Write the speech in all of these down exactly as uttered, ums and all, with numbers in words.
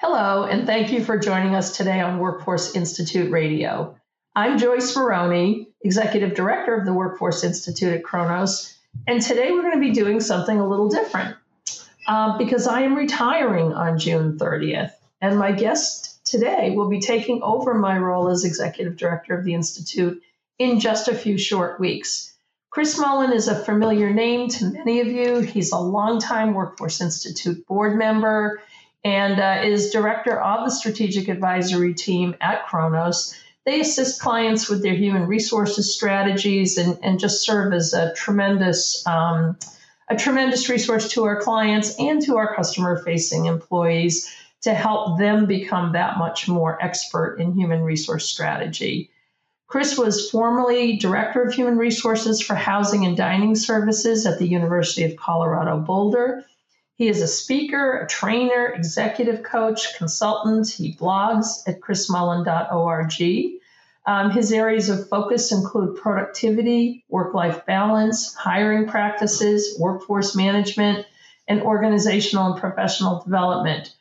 Hello, and thank you for joining us today on Workforce Institute Radio. I'm Joyce Maroney, Executive Director of the Workforce Institute at Kronos, and today we're going to be doing something a little different uh, because I am retiring on June thirtieth, and my guest today will be taking over my role as Executive Director of the Institute in just a few short weeks. Chris Mullen is a familiar name to many of you. He's a longtime Workforce Institute board member and uh, is director of the strategic advisory team at Kronos. They assist clients with their human resources strategies and, and just serve as a tremendous, um, a tremendous resource to our clients and to our customer-facing employees to help them become that much more expert in human resource strategy. Chris was formerly Director of Human Resources for Housing and Dining Services at the University of Colorado Boulder. He is a speaker, a trainer, executive coach, consultant. He blogs at chris mullen dot org. Um, his areas of focus include productivity, work-life balance, hiring practices, workforce management, and organizational and professional development.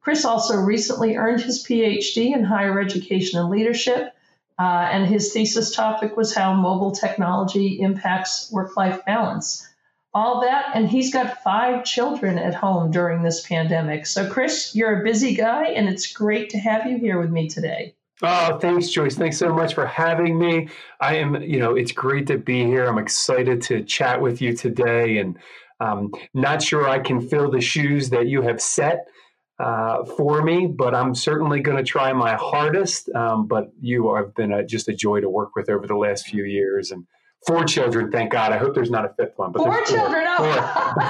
Chris also recently earned his P H D in higher education and leadership, uh, and his thesis topic was how mobile technology impacts work-life balance. All that, and he's got five children at home during this pandemic. So, Chris, you're a busy guy, and it's great to have you here with me today. Oh, thanks, Joyce. Thanks so much for having me. I am, you know, it's great to be here. I'm excited to chat with you today, and um, not sure I can fill the shoes that you have set uh, for me, but I'm certainly going to try my hardest. Um, but you have been a, just a joy to work with over the last few years, and Four children, thank God. I hope there's not a fifth one. But four, four children, oh.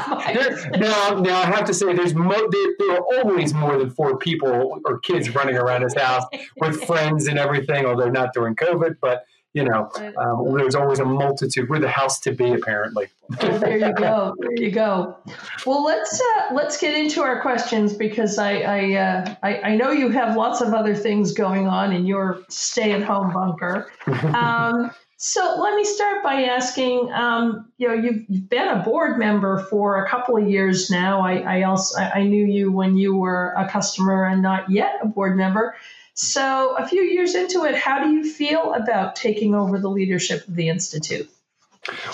Four. Now, now, I have to say, there's mo- there, there are always more than four people or kids running around his house with friends and everything, although not during COVID. But, you know, um, there's always a multitude. We're the house to be, apparently. Well, there you go. There you go. Well, let's uh, let's get into our questions because I I, uh, I I know you have lots of other things going on in your stay-at-home bunker. Um So let me start by asking, um, you know, you've, you've been a board member for a couple of years now. I, I also I knew you when you were a customer and not yet a board member. So a few years into it, how do you feel about taking over the leadership of the Institute?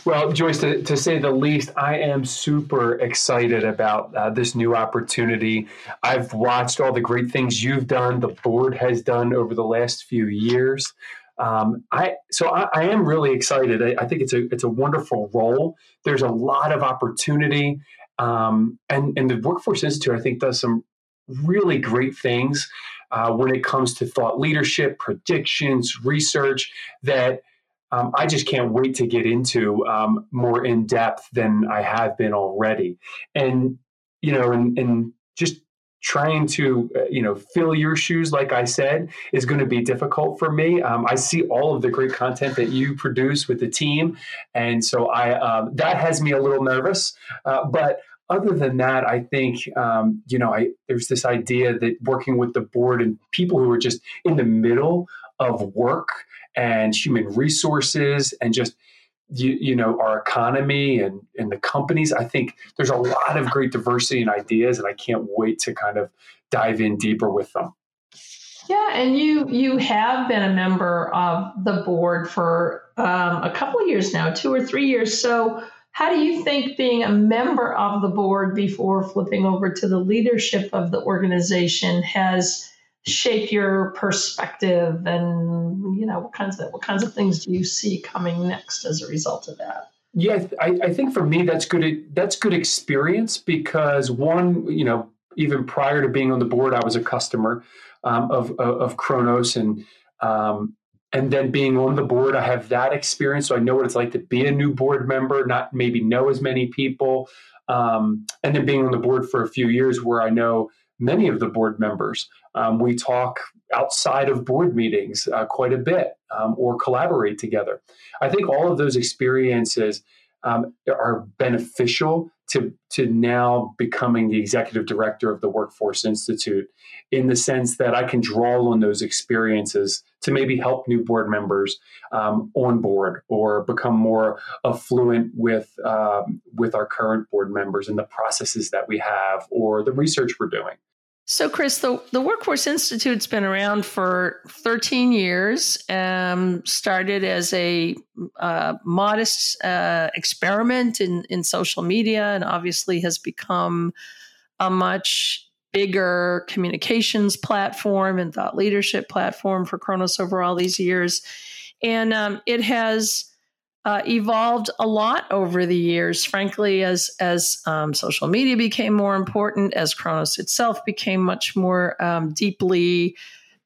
Well, Joyce, to, to say the least, I am super excited about uh, this new opportunity. I've watched all the great things you've done, the board has done over the last few years. Um, I so I, I am really excited. I, I think it's a it's a wonderful role. There's a lot of opportunity, um, and and the Workforce Institute I think does some really great things uh, when it comes to thought leadership, predictions, research that um, I just can't wait to get into um, more in depth than I have been already. And you know, and and just. Trying to, you know, fill your shoes, like I said, is going to be difficult for me. Um, I see all of the great content that you produce with the team. And so I um, that has me a little nervous. Uh, but other than that, I think, um, you know, I, there's this idea that working with the board and people who are just in the middle of work and human resources and just You, you know, our economy and, and the companies, I think there's a lot of great diversity and ideas, and I can't wait to kind of dive in deeper with them. Yeah, and you you have been a member of the board for um, a couple of years now, two or three years. So how do you think being a member of the board before flipping over to the leadership of the organization has shaped your perspective, and you know what kinds of what kinds of things do you see coming next as a result of that? Yeah, I, I think for me that's good. That's good experience because one, you know, even prior to being on the board, I was a customer um, of, of of Kronos, and um, and then being on the board, I have that experience, so I know what it's like to be a new board member, not maybe know as many people, um, and then being on the board for a few years where I know many of the board members. Um, we talk outside of board meetings uh, quite a bit um, or collaborate together. I think all of those experiences um, are beneficial to, to now becoming the executive director of the Workforce Institute in the sense that I can draw on those experiences to maybe help new board members um, on board or become more affluent with um, with our current board members and the processes that we have or the research we're doing. So, Chris, the, the Workforce Institute's been around for thirteen years, um, started as a uh, modest uh, experiment in, in social media, and obviously has become a much bigger communications platform and thought leadership platform for Kronos over all these years. And um, it has uh, evolved a lot over the years, frankly, as as um, social media became more important, as Kronos itself became much more um, deeply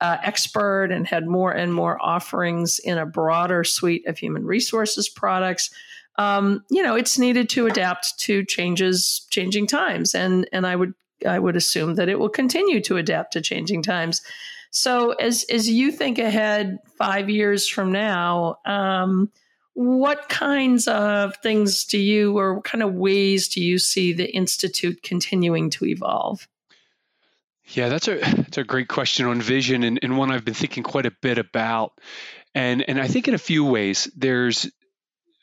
uh, expert and had more and more offerings in a broader suite of human resources products. Um, you know, it's needed to adapt to changes, changing times. And and I would I would assume that it will continue to adapt to changing times. So as, as you think ahead five years from now, um, what kinds of things do you, or what kind of ways do you see the Institute continuing to evolve? Yeah, that's a that's a great question on vision, and, and one I've been thinking quite a bit about. And, and I think in a few ways, there's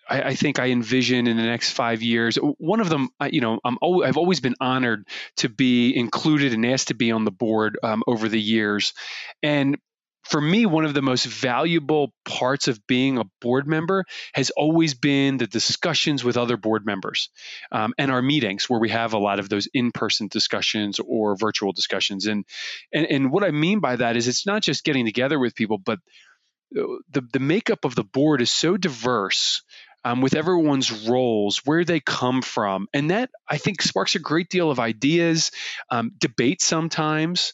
I think I envision in the next five years, one of them, you know, I'm always, I've always been honored to be included and asked to be on the board um, over the years. And for me, one of the most valuable parts of being a board member has always been the discussions with other board members um, and our meetings where we have a lot of those in-person discussions or virtual discussions. And, and, and what I mean by that is it's not just getting together with people, but the, the makeup of the board is so diverse Um, with everyone's roles, where they come from. And that, I think, sparks a great deal of ideas, um, debate sometimes.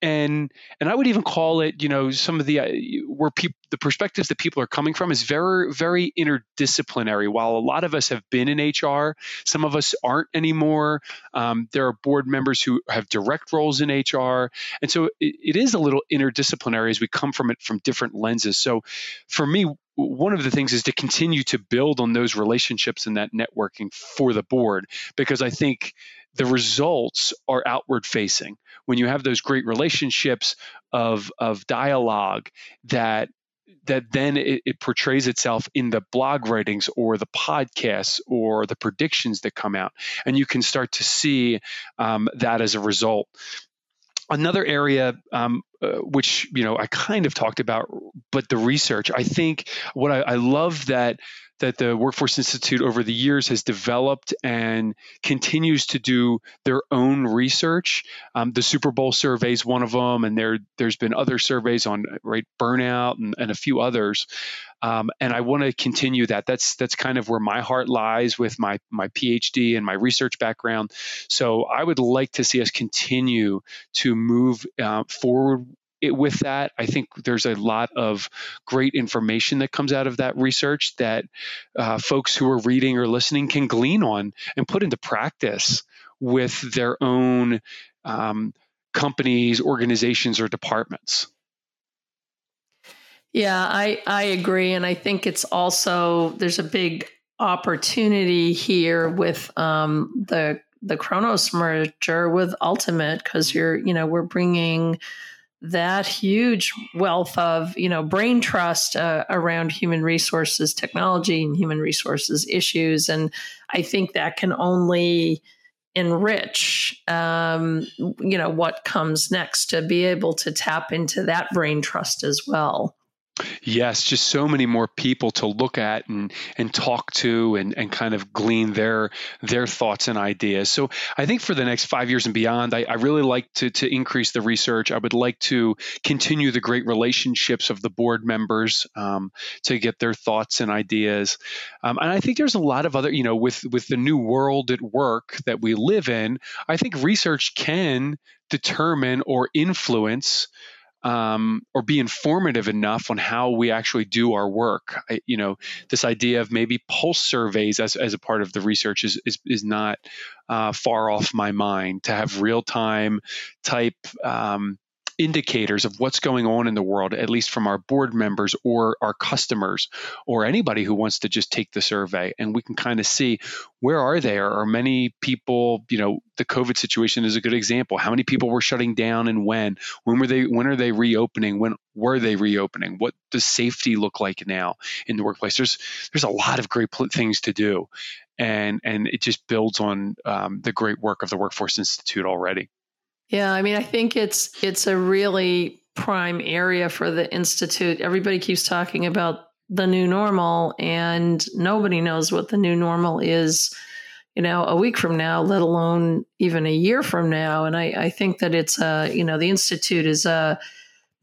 And and I would even call it, you know, some of the uh, where people, the perspectives that people are coming from is very, very interdisciplinary. While a lot of us have been in H R, some of us aren't anymore. Um, there are board members who have direct roles in H R. And so it, it is a little interdisciplinary as we come from it from different lenses. So for me, one of the things is to continue to build on those relationships and that networking for the board, because I think the results are outward facing. When you have those great relationships of of dialogue, that that then it, it portrays itself in the blog writings or the podcasts or the predictions that come out, and you can start to see um, that as a result. Another area um, uh, which, you know, I kind of talked about, but the research, I think what I, I love that that the Workforce Institute over the years has developed and continues to do their own research. Um, the Super Bowl survey is one of them, and there, there's been other surveys on right burnout and, and a few others. Um, and I want to continue that. That's that's kind of where my heart lies with my my PhD and my research background. So I would like to see us continue to move uh, forward It, with that. I think there's a lot of great information that comes out of that research that uh, folks who are reading or listening can glean on and put into practice with their own um, companies, organizations, or departments. Yeah, I, I agree. And I think it's also, there's a big opportunity here with um, the, the Kronos merger with Ultimate, because you're, you know, we're bringing that huge wealth of, you know, brain trust uh, around human resources technology and human resources issues. And I think that can only enrich, um, you know, what comes next, to be able to tap into that brain trust as well. Yes, just so many more people to look at and and talk to and, and kind of glean their their thoughts and ideas. So I think for the next five years and beyond, I, I really like to to increase the research. I would like to continue the great relationships of the board members um, to get their thoughts and ideas. Um, and I think there's a lot of other, you know, with with the new world at work that we live in, I think research can determine or influence Um, or be informative enough on how we actually do our work. I, you know, this idea of maybe pulse surveys as, as a part of the research is is, is not uh, far off my mind, to have real-time type um, indicators of what's going on in the world, at least from our board members or our customers or anybody who wants to just take the survey. And we can kind of see, where are they? Are many people, you know, the COVID situation is a good example. How many people were shutting down and when? When were they, when are they reopening? When were they reopening? What does safety look like now in the workplace? There's there's a lot of great pl- things to do. And, and it just builds on um, the great work of the Workforce Institute already. Yeah, I mean, I think it's it's a really prime area for the Institute. Everybody keeps talking about the new normal, and nobody knows what the new normal is, you know, a week from now, let alone even a year from now. And I, I think that it's a, you know, the Institute is a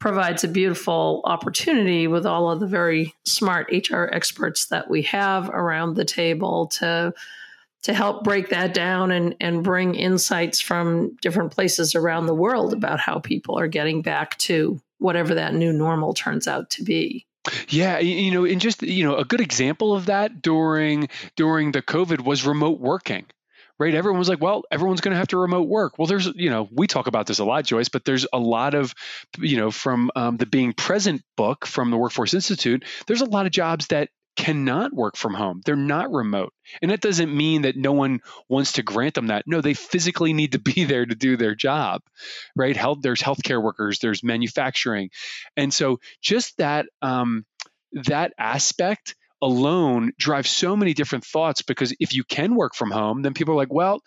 provides a beautiful opportunity with all of the very smart H R experts that we have around the table to to help break that down and, and bring insights from different places around the world about how people are getting back to whatever that new normal turns out to be. Yeah, you know, and just, you know, a good example of that during during the COVID was remote working. Right. Everyone was like, well, everyone's going to have to remote work. Well, there's, you know, we talk about this a lot, Joyce, but there's a lot of, you know, from um, the Being Present book from the Workforce Institute, there's a lot of jobs that cannot work from home. They're not remote. And that doesn't mean that no one wants to grant them that. No, they physically need to be there to do their job, right? Health, there's healthcare workers, there's manufacturing. And so just that, um, that aspect alone drives so many different thoughts, because if you can work from home, then people are like, well,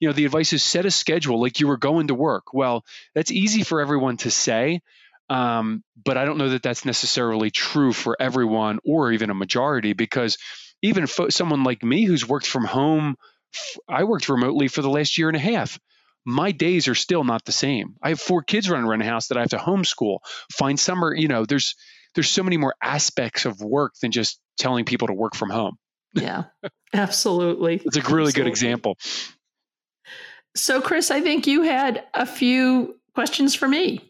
you know, the advice is set a schedule like you were going to work. Well, that's easy for everyone to say, um, but I don't know that that's necessarily true for everyone or even a majority, because even fo- someone like me who's worked from home, f- I worked remotely for the last year and a half. My days are still not the same. I have four kids running around the house that I have to homeschool, find summer, you know, there's there's so many more aspects of work than just telling people to work from home. Yeah, absolutely. It's a really absolutely. good example. So, Chris, I think you had a few questions for me.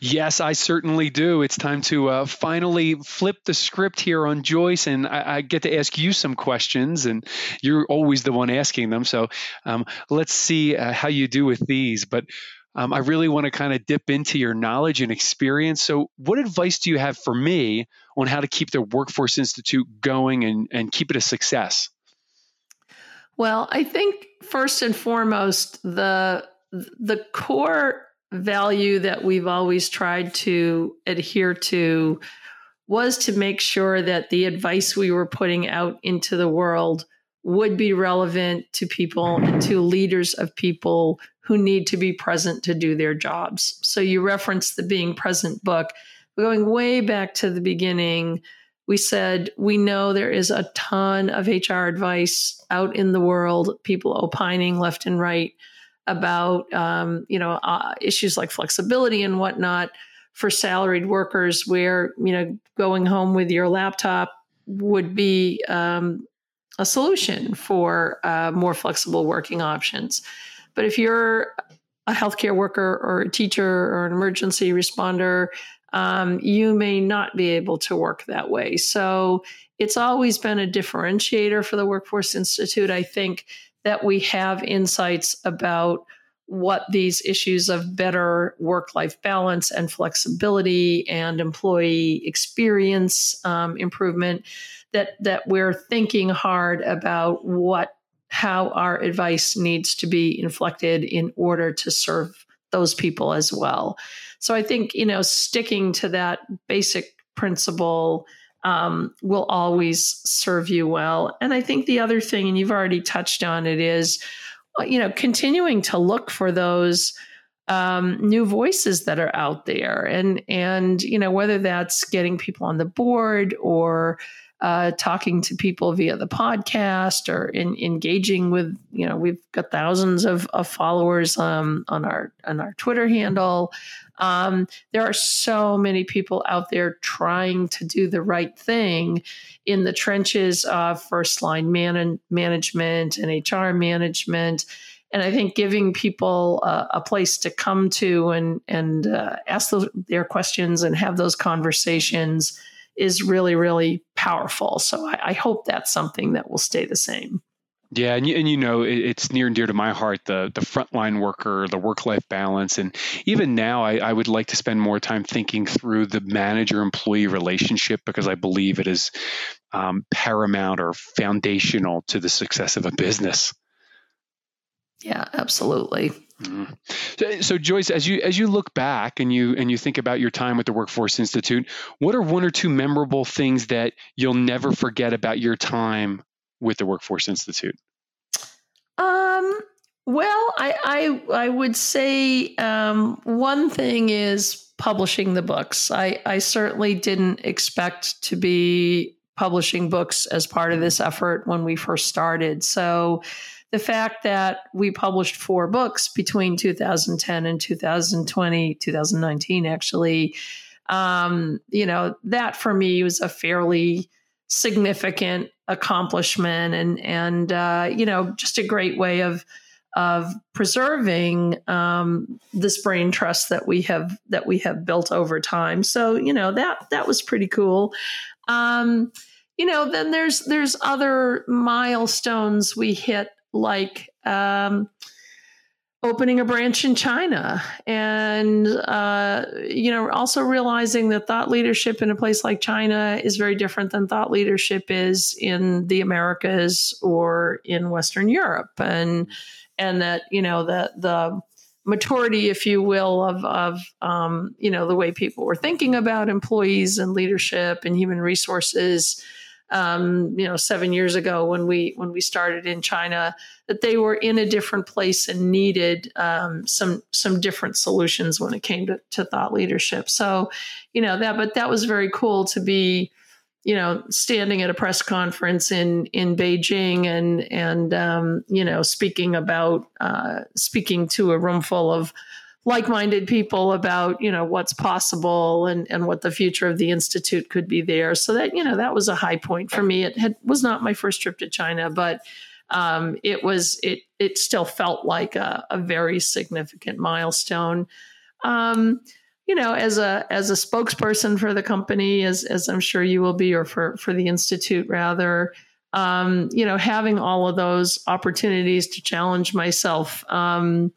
Yes, I certainly do. It's time to uh, finally flip the script here on Joyce, and I, I get to ask you some questions, and you're always the one asking them. So um, let's see uh, how you do with these. But um, I really want to kind of dip into your knowledge and experience. So what advice do you have for me on how to keep the Workforce Institute going and, and keep it a success? Well, I think first and foremost, the the core value that we've always tried to adhere to was to make sure that the advice we were putting out into the world would be relevant to people and to leaders of people who need to be present to do their jobs. So you referenced the Being Present book. Going way back to the beginning, we said, we know there is a ton of H R advice out in the world, people opining left and right about, um, you know, uh, issues like flexibility and whatnot for salaried workers, where, you know, going home with your laptop would be um, a solution for uh, more flexible working options. But if you're a healthcare worker or a teacher or an emergency responder, Um, you may not be able to work that way. So it's always been a differentiator for the Workforce Institute, I think, that we have insights about what these issues of better work-life balance and flexibility and employee experience um, improvement, that that we're thinking hard about what how our advice needs to be inflected in order to serve those people as well. So I think, you know, sticking to that basic principle um, will always serve you well. And I think the other thing, and you've already touched on it, is, you know, continuing to look for those um, new voices that are out there. And, and, you know, whether that's getting people on the board or uh, talking to people via the podcast or in, engaging with, you know, we've got thousands of, of followers um, on our on our Twitter handle. Um, there are so many people out there trying to do the right thing in the trenches of first line man- management and H R management. And I think giving people uh, a place to come to and, and uh, ask those, their questions and have those conversations is really, really powerful. So I, I hope that's something that will stay the same. Yeah. And, you, and you know, it, it's near and dear to my heart, the the frontline worker, the work-life balance. And even now, I, I would like to spend more time thinking through the manager-employee relationship, because I believe it is um, paramount or foundational to the success of a business. Yeah, absolutely. Mm-hmm. So, so Joyce, as you as you look back and you and you think about your time with the Workforce Institute, what are one or two memorable things that you'll never forget about your time with the Workforce Institute? Um, Well, I I, I would say um, one thing is publishing the books. I, I certainly didn't expect to be publishing books as part of this effort when we first started. So the fact that we published four books between two thousand ten and two thousand twenty, two thousand nineteen, actually, um, you know, that for me was a fairly significant accomplishment and, and uh, you know, just a great way of of preserving um, this brain trust that we have that we have built over time. So, you know, that that was pretty cool. Um, you know, then there's there's other milestones we hit, like um, opening a branch in China, and uh, you know, also realizing that thought leadership in a place like China is very different than thought leadership is in the Americas or in Western Europe, and And that, you know, the the maturity, if you will, of, of um, you know, the way people were thinking about employees and leadership and human resources, um, you know, seven years ago when we when we started in China, that they were in a different place and needed um, some some different solutions when it came to, to thought leadership. So, you know, that but that was very cool to be, you know, standing at a press conference in in Beijing and and um, you know, speaking about uh, speaking to a room full of like-minded people about, you know, what's possible and and what the future of the institute could be there. So that, you know, that was a high point for me. It had, was not my first trip to China, but um, it was it it still felt like a, a very significant milestone. Um, You know, as a as a spokesperson for the company, as as I'm sure you will be, or for for the institute rather, um, you know, having all of those opportunities to challenge myself um,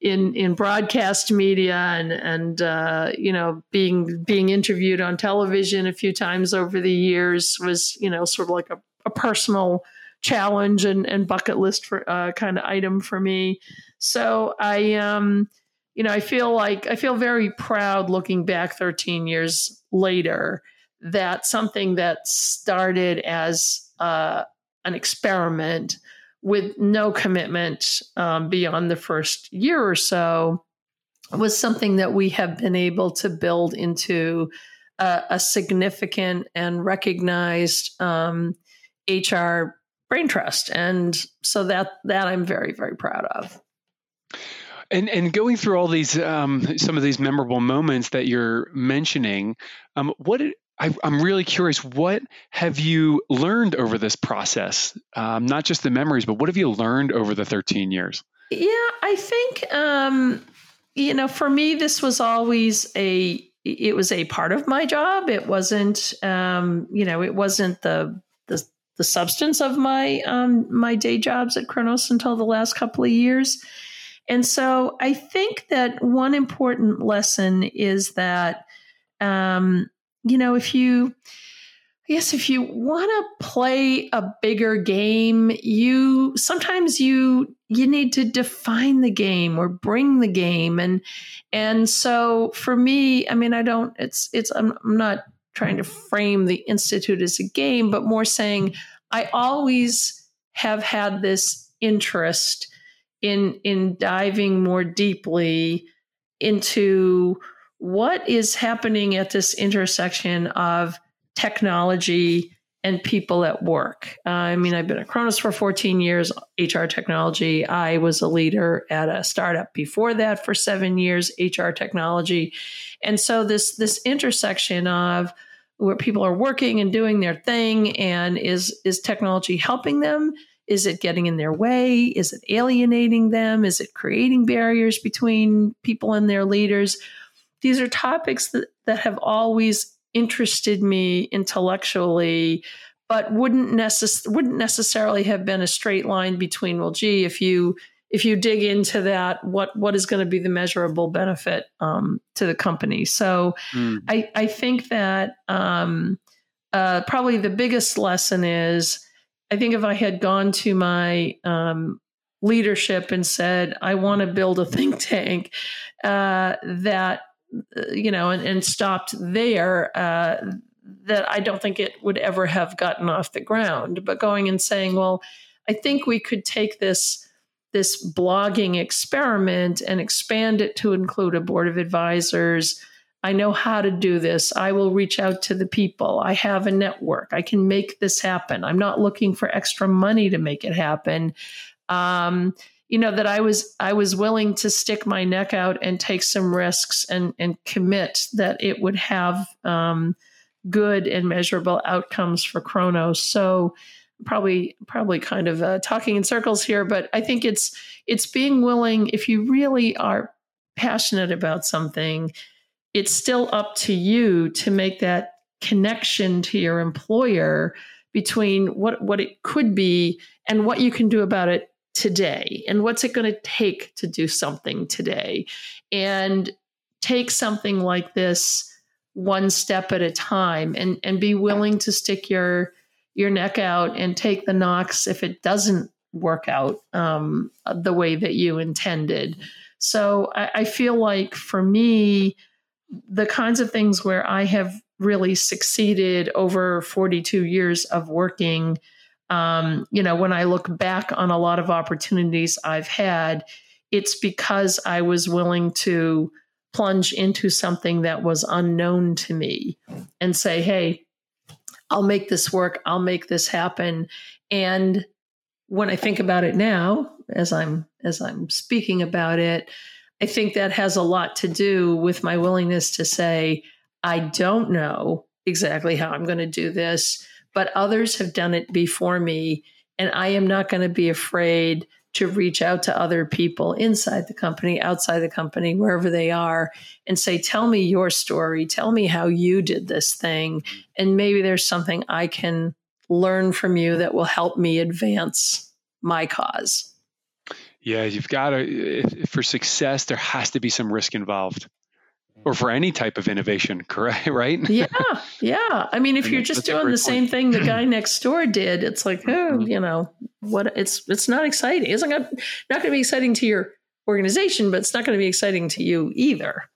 in in broadcast media and and uh, you know, being being interviewed on television a few times over the years was, you know, sort of like a, a personal challenge and and bucket list for uh, kind of item for me. So I. Um, You know, I feel like I feel very proud looking back thirteen years later that something that started as uh, an experiment with no commitment um, beyond the first year or so was something that we have been able to build into a, a significant and recognized um, H R brain trust. And so that that I'm very, very proud of. And and going through all these, um, some of these memorable moments that you're mentioning, um, what I, I'm really curious, what have you learned over this process? Um, not just the memories, but what have you learned over the thirteen years? Yeah, I think, um, you know, for me, this was always a, it was a part of my job. It wasn't, um, you know, it wasn't the, the, the substance of my, um, my day jobs at Kronos until the last couple of years. And so I think that one important lesson is that, um, you know, if you, I guess if you want to play a bigger game, you sometimes you you need to define the game or bring the game. And and so for me, I mean, I don't. It's it's. I'm, I'm not trying to frame the Institute as a game, but more saying I always have had this interest in in diving more deeply into what is happening at this intersection of technology and people at work. Uh, I mean, I've been at Kronos for fourteen years, H R technology. I was a leader at a startup before that for seven years, H R technology. And so this this intersection of where people are working and doing their thing, and is is technology helping them? Is it getting in their way? Is it alienating them? Is it creating barriers between people and their leaders? These are topics that, that have always interested me intellectually, but wouldn't necess- wouldn't necessarily have been a straight line between, well, gee, if you if you dig into that, what what is going to be the measurable benefit um, to the company? So mm. I, I think that um, uh, probably the biggest lesson is, I think if I had gone to my um, leadership and said, I want to build a think tank, uh, that, you know, and, and stopped there, uh, that I don't think it would ever have gotten off the ground. But going and saying, well, I think we could take this this blogging experiment and expand it to include a board of advisors. I know how to do this. I will reach out to the people. I have a network. I can make this happen. I'm not looking for extra money to make it happen. Um, you know, that I was I was willing to stick my neck out and take some risks and, and commit that it would have um, good and measurable outcomes for Kronos. So probably probably kind of uh, talking in circles here, but I think it's it's being willing, if you really are passionate about something, it's still up to you to make that connection to your employer between what, what it could be and what you can do about it today. And what's it going to take to do something today? And take something like this one step at a time and, and be willing to stick your, your neck out and take the knocks if it doesn't work out um, the way that you intended. So I, I feel like for me, the kinds of things where I have really succeeded over forty-two years of working, um, you know, when I look back on a lot of opportunities I've had, it's because I was willing to plunge into something that was unknown to me and say, hey, I'll make this work. I'll make this happen. And when I think about it now, as I'm, as I'm speaking about it, I think that has a lot to do with my willingness to say, I don't know exactly how I'm going to do this, but others have done it before me. And I am not going to be afraid to reach out to other people inside the company, outside the company, wherever they are, and say, tell me your story. Tell me how you did this thing. And maybe there's something I can learn from you that will help me advance my cause. Yeah, you've got to, for success, there has to be some risk involved, or for any type of innovation, correct? Right? Yeah, yeah. I mean, if you're just doing the same thing the guy next door did, it's like, oh, you know, what? It's it's not exciting. It's not going to be exciting to your organization, but it's not going to be exciting to you either.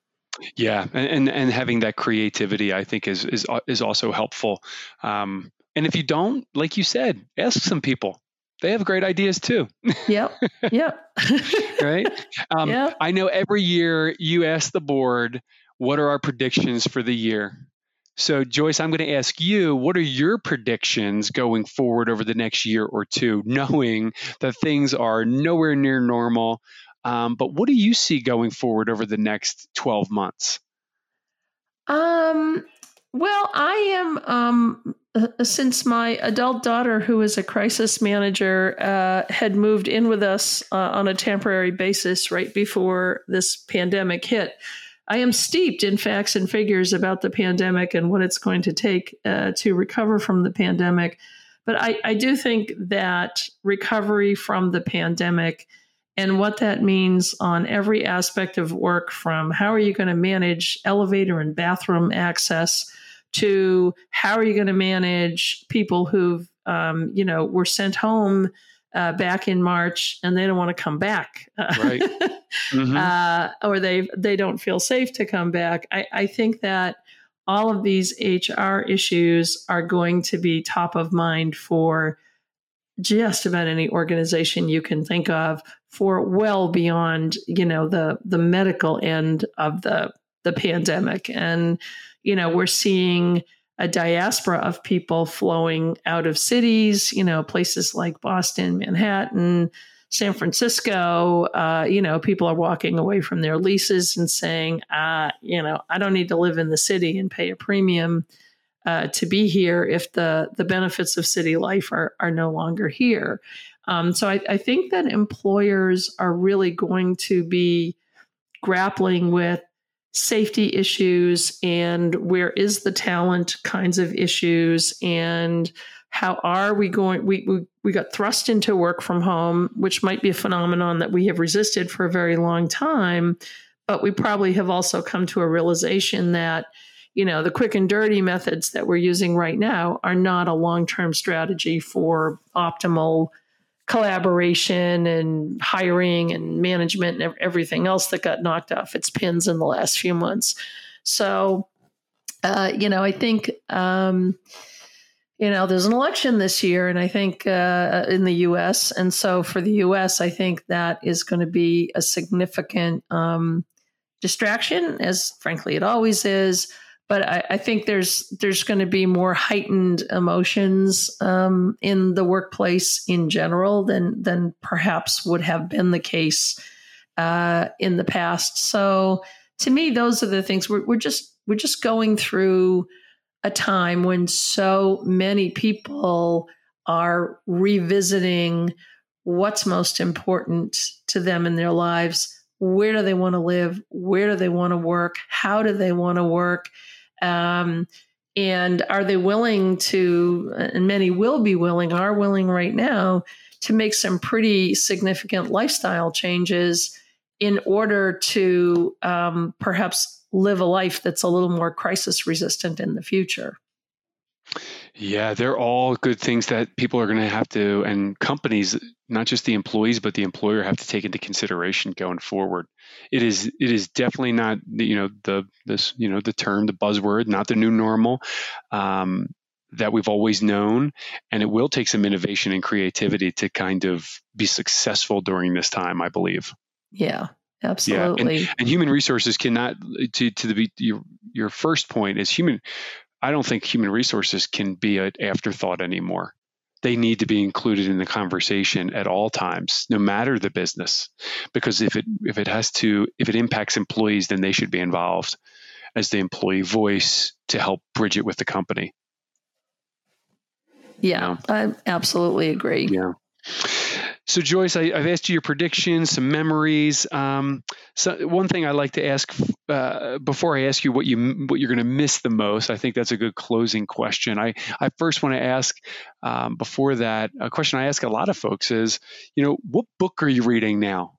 Yeah, and and, and having that creativity, I think, is is is also helpful. Um, and if you don't, like you said, ask some people. They have great ideas too. Yep. Yep. Right. Um, yep. I know every year you ask the board, what are our predictions for the year? So Joyce, I'm going to ask you, what are your predictions going forward over the next year or two, knowing that things are nowhere near normal? Um, but what do you see going forward over the next twelve months? Um, well, I am, um, since my adult daughter, who is a crisis manager, uh, had moved in with us uh, on a temporary basis right before this pandemic hit, I am steeped in facts and figures about the pandemic and what it's going to take uh, to recover from the pandemic. But I, I do think that recovery from the pandemic and what that means on every aspect of work, from how are you going to manage elevator and bathroom access, to how are you going to manage people who've, um, you know, were sent home uh, back in March and they don't want to come back, uh, right? Mm-hmm. uh, or they they don't feel safe to come back. I, I think that all of these H R issues are going to be top of mind for just about any organization you can think of, for well beyond, you know, the the medical end of the the pandemic. And you know, we're seeing a diaspora of people flowing out of cities, you know, places like Boston, Manhattan, San Francisco. Uh, you know, people are walking away from their leases and saying, ah, you know, I don't need to live in the city and pay a premium uh, to be here if the, the benefits of city life are, are no longer here. Um, so I, I think that employers are really going to be grappling with safety issues and where is the talent kinds of issues, and how are we going? We, we we got thrust into work from home, which might be a phenomenon that we have resisted for a very long time, but we probably have also come to a realization that, you know, the quick and dirty methods that we're using right now are not a long-term strategy for optimal collaboration and hiring and management and everything else that got knocked off its pins in the last few months. So, uh, you know, I think, um, you know, there's an election this year, and I think uh, in the U S. And so for the U S, I think that is going to be a significant um, distraction, as frankly it always is. But I, I think there's there's going to be more heightened emotions um, in the workplace in general than than perhaps would have been the case uh, in the past. So to me, those are the things we're, we're just we're just going through a time when so many people are revisiting what's most important to them in their lives. Where do they want to live? Where do they want to work? How do they want to work? Um, and are they willing to, and many will be willing, are willing right now to make some pretty significant lifestyle changes in order to um, perhaps live a life that's a little more crisis resistant in the future. Yeah, they're all good things that people are going to have to, and companies, not just the employees, but the employer have to take into consideration going forward. It is, it is definitely not, you know, the, this, you know, the term, the buzzword, not the new normal um, that we've always known. And it will take some innovation and creativity to kind of be successful during this time, I believe. Yeah. Absolutely. Yeah, and, and human resources cannot, to, to the your, your first point is human, I don't think human resources can be an afterthought anymore. They need to be included in the conversation at all times, no matter the business, because if it if it has to, if it impacts employees, then they should be involved as the employee voice to help bridge it with the company. Yeah, you know? I absolutely agree. Yeah. So Joyce, I, I've asked you your predictions, some memories. Um, so one thing I like to ask uh, before I ask you what you what you're going to miss the most, I think that's a good closing question. I, I first want to ask um, before that a question I ask a lot of folks is, you know, what book are you reading now?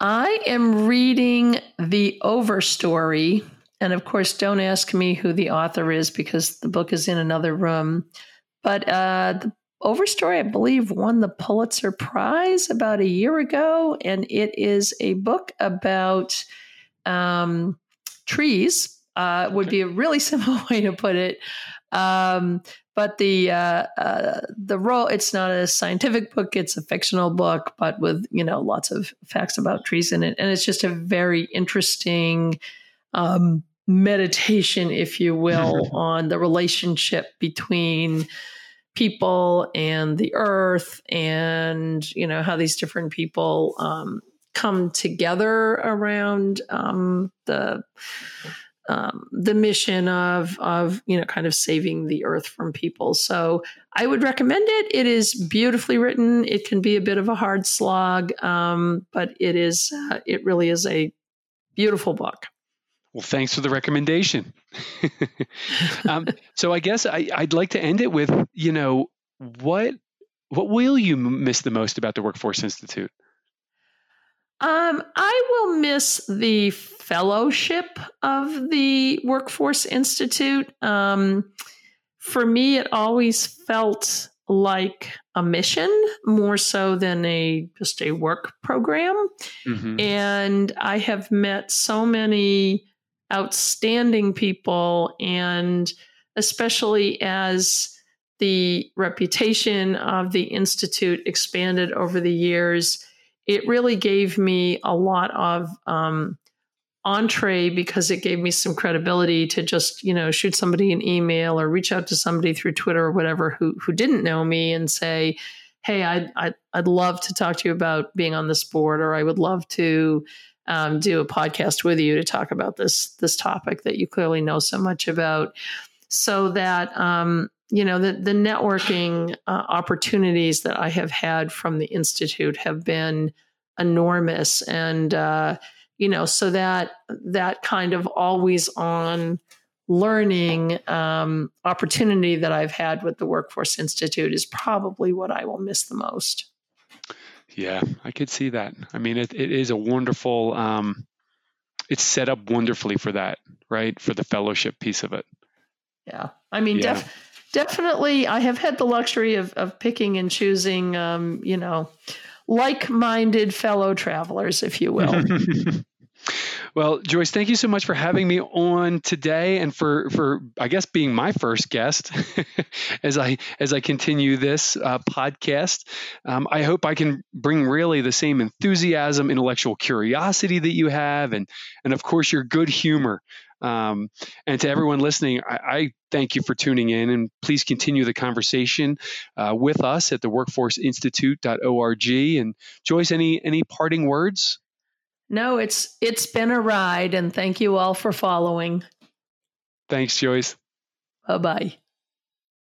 I am reading The Overstory, and of course, don't ask me who the author is because the book is in another room, but uh, the Overstory, I believe, won the Pulitzer Prize about a year ago, and it is a book about um, trees, uh, would be a really simple way to put it. Um, but the uh, uh, the role, it's not a scientific book, it's a fictional book, but with, you know, lots of facts about trees in it. And it's just a very interesting um, meditation, if you will, on the relationship between people and the earth, and, you know, how these different people um, come together around um, the um, the mission of of you know, kind of saving the earth from people. So I would recommend it. It is beautifully written. It can be a bit of a hard slog, um, but it is uh, it really is a beautiful book. Well, thanks for the recommendation. um, so I guess I, I'd like to end it with, you know, what what will you miss the most about the Workforce Institute? Um, I will miss the fellowship of the Workforce Institute. Um, for me, it always felt like a mission more so than a just a work program. Mm-hmm. And I have met so many outstanding people, and especially as the reputation of the Institute expanded over the years, it really gave me a lot of um, entree because it gave me some credibility to just, you know, shoot somebody an email or reach out to somebody through Twitter or whatever who who didn't know me and say, hey, I'd, I'd, I'd love to talk to you about being on this board, or I would love to Um, do a podcast with you to talk about this, this topic that you clearly know so much about, so that, um, you know, the, the networking uh, opportunities that I have had from the Institute have been enormous. And, uh, you know, so that, that kind of always on learning um, opportunity that I've had with the Workforce Institute is probably what I will miss the most. Yeah, I could see that. I mean, it, it is a wonderful, um, it's set up wonderfully for that, right? For the fellowship piece of it. Yeah. I mean, yeah. Def, definitely, I have had the luxury of, of picking and choosing, um, you know, like-minded fellow travelers, if you will. Well, Joyce, thank you so much for having me on today and for, for I guess, being my first guest as I as I continue this uh, podcast. Um, I hope I can bring really the same enthusiasm, intellectual curiosity that you have, and, and of course, your good humor. Um, and to everyone listening, I, I thank you for tuning in, and please continue the conversation uh, with us at the workforce institute dot org. And Joyce, any any parting words? No, it's it's been a ride, and thank you all for following. Thanks, Joyce. Bye-bye.